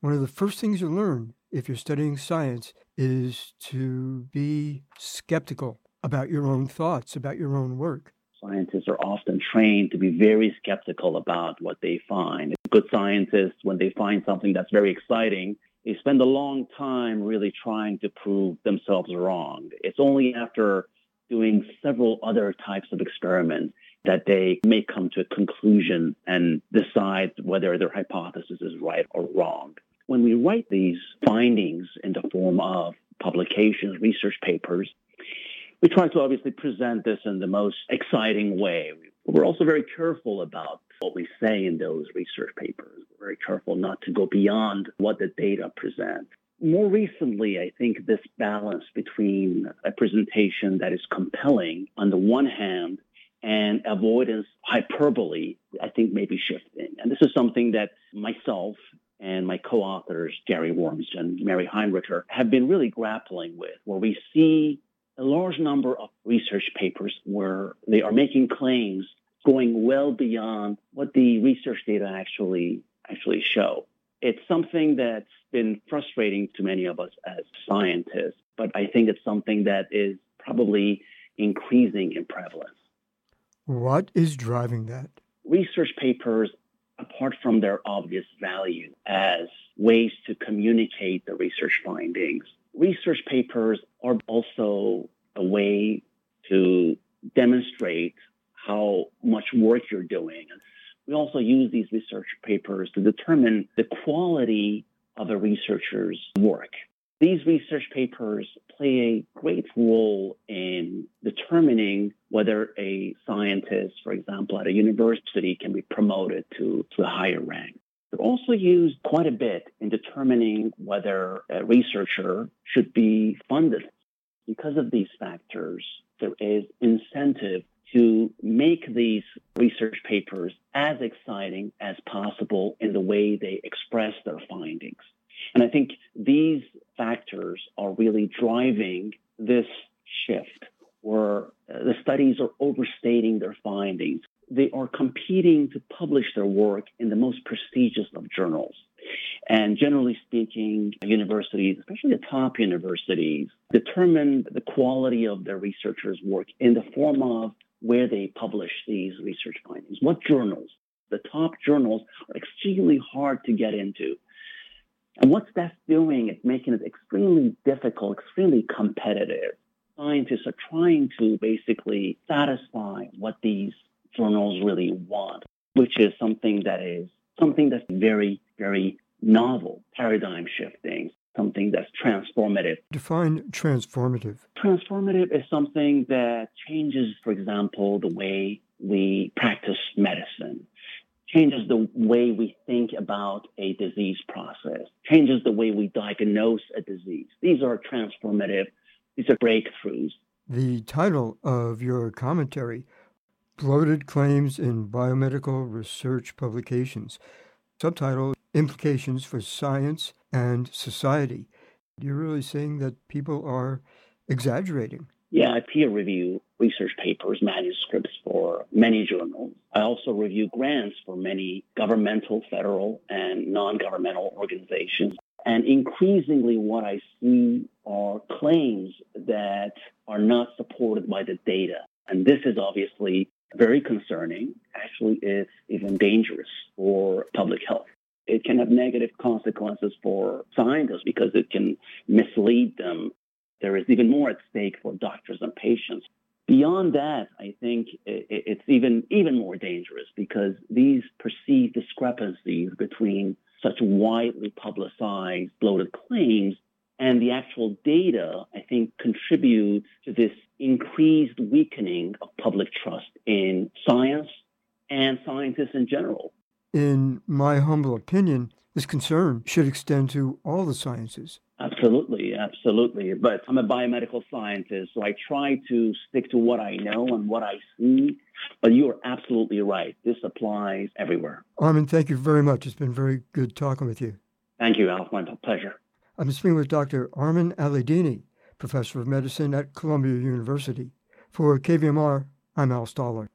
One of the first things you learn if you're studying science is to be skeptical about your own thoughts, about your own work. Scientists are often trained to be very skeptical about what they find. Good scientists, when they find something that's very exciting, they spend a long time really trying to prove themselves wrong. It's only after doing several other types of experiments that they may come to a conclusion and decide whether their hypothesis is right or wrong. When we write these findings in the form of publications, research papers, we try to obviously present this in the most exciting way. We're also very careful about what we say in those research papers. We're very careful not to go beyond what the data present. More recently, I think this balance between a presentation that is compelling on the one hand and avoidance hyperbole, I think may be shifting. And this is something that myself and my co-authors, Gary Worms and Mary Heinricher, have been really grappling with, where we see a large number of research papers where they are making claims going well beyond what the research data actually show. It's something that's been frustrating to many of us as scientists, but I think it's something that is probably increasing in prevalence. What is driving that? Research papers, apart from their obvious value as ways to communicate the research findings, research papers are also a way to demonstrate how much work you're doing. We also use these research papers to determine the quality of a researcher's work. These research papers play a great role in determining whether a scientist, for example, at a university can be promoted to a higher rank. They're also used quite a bit in determining whether a researcher should be funded. Because of these factors, there is incentive to make these research papers as exciting as possible in the way they express their findings. And I think these factors are really driving this shift where the studies are overstating their findings. They are competing to publish their work in the most prestigious of journals. And generally speaking, universities, especially the top universities, determine the quality of their researchers' work in the form of where they publish these research findings. What journals? The top journals are extremely hard to get into. And what that's doing is making it extremely difficult, extremely competitive. Scientists are trying to basically satisfy what these journals really want, which is something that's very, very novel, paradigm shifting, something that's transformative. Define transformative. Transformative is something that changes, for example, the way we practice medicine, changes the way we think about a disease process, changes the way we diagnose a disease. These are transformative. These are breakthroughs. The title of your commentary, Bloated Claims in Biomedical Research Publications, subtitle, Implications for Science and Society. You're really saying that people are exaggerating. Yeah, I peer review research papers, manuscripts for many journals. I also review grants for many governmental, federal, and non-governmental organizations. And increasingly what I see are claims that are not supported by the data. And this is obviously very concerning. Actually, it's even dangerous for public health. It can have negative consequences for scientists because it can mislead them. There is even more at stake for doctors and patients. Beyond that, I think it's even more dangerous because these perceived discrepancies between such widely publicized bloated claims and the actual data, I think, contribute to this increased weakening of public trust in science and scientists in general. In my humble opinion, this concern should extend to all the sciences. Absolutely, absolutely. But I'm a biomedical scientist, so I try to stick to what I know and what I see. But you are absolutely right. This applies everywhere. Armin, thank you very much. It's been very good talking with you. Thank you, Al. My pleasure. I'm speaking with Dr. Armin Alaedini, professor of medicine at Columbia University. For KVMR, I'm Al Stahler.